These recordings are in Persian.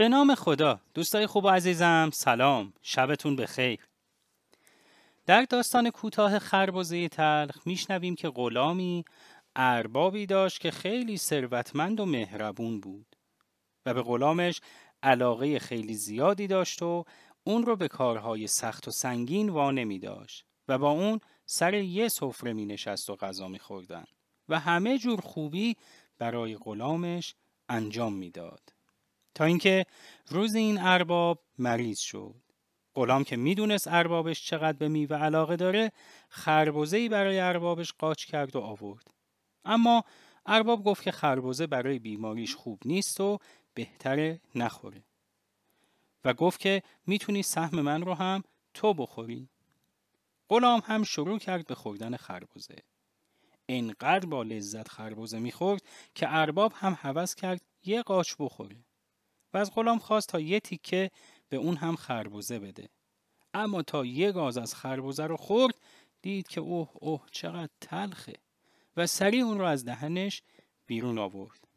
به نام خدا، دوستای خوب و عزیزم سلام، شبتون بخیر. در داستان کوتاه خربزه تلخ میشنویم که غلامی اربابی داشت که خیلی ثروتمند و مهربون بود و به غلامش علاقه خیلی زیادی داشت و اون رو به کارهای سخت و سنگین وانه می داشت و با اون سر یه سفره می نشست و غذا می خوردن و همه جور خوبی برای غلامش انجام می داد. تا اینکه روز این ارباب مریض شد. غلام که میدونست اربابش چقدر به میوه علاقه داره، خربزه‌ای برای اربابش قاچ کرد و آورد. اما ارباب گفت که خربزه برای بیماریش خوب نیست و بهتره نخوره. و گفت که میتونی سهم من رو هم تو بخوری. غلام هم شروع کرد به خوردن خربزه. انقدر با لذت خربزه میخورد که ارباب هم هوس کرد یه قاچ بخوره. و از غلام خواست تا یه تیکه به اون هم خربزه بده. اما تا یه گاز از خربزه رو خورد، دید که اوه چقدر تلخه و سریع اون رو از دهنش بیرون آورد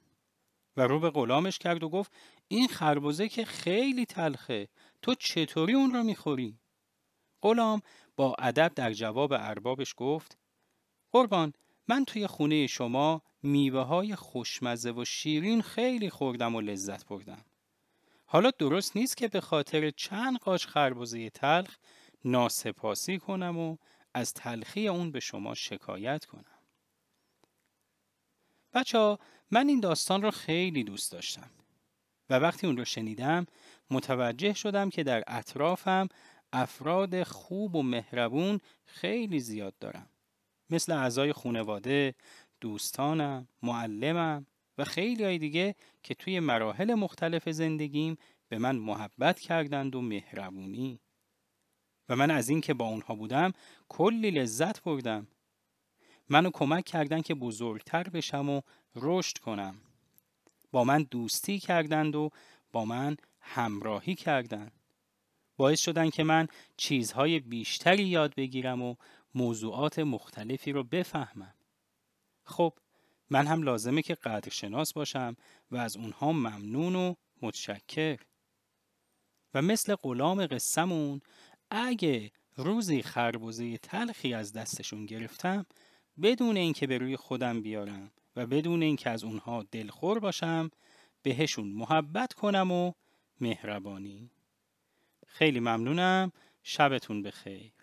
و رو به غلامش کرد و گفت این خربزه که خیلی تلخه، تو چطوری اون رو میخوری؟ غلام با ادب در جواب اربابش گفت قربان، من توی خونه شما میوه های خوشمزه و شیرین خیلی خوردم و لذت بردم. حالا درست نیست که به خاطر چند قاچ خربزه تلخ ناسپاسی کنم و از تلخی اون به شما شکایت کنم. بچه‌ها، من این داستان رو خیلی دوست داشتم و وقتی اون رو شنیدم متوجه شدم که در اطرافم افراد خوب و مهربون خیلی زیاد دارم، مثل اعضای خانواده، دوستانم، معلمم و خیلی های دیگه که توی مراحل مختلف زندگیم به من محبت کردند و مهربونی، و من از این که با اونها بودم کلی لذت بردم. منو کمک کردن که بزرگتر بشم و رشد کنم. با من دوستی کردند و با من همراهی کردند. باعث شدن که من چیزهای بیشتری یاد بگیرم و موضوعات مختلفی رو بفهمم. خب، من هم لازمه که قدرشناس باشم و از اونها ممنون و متشکر. و مثل غلام قصه‌مون، اگه روزی خربزه تلخی از دستشون گرفتم، بدون اینکه به روی خودم بیارم و بدون اینکه از اونها دلخور باشم، بهشون محبت کنم و مهربانی. خیلی ممنونم، شبتون بخیر.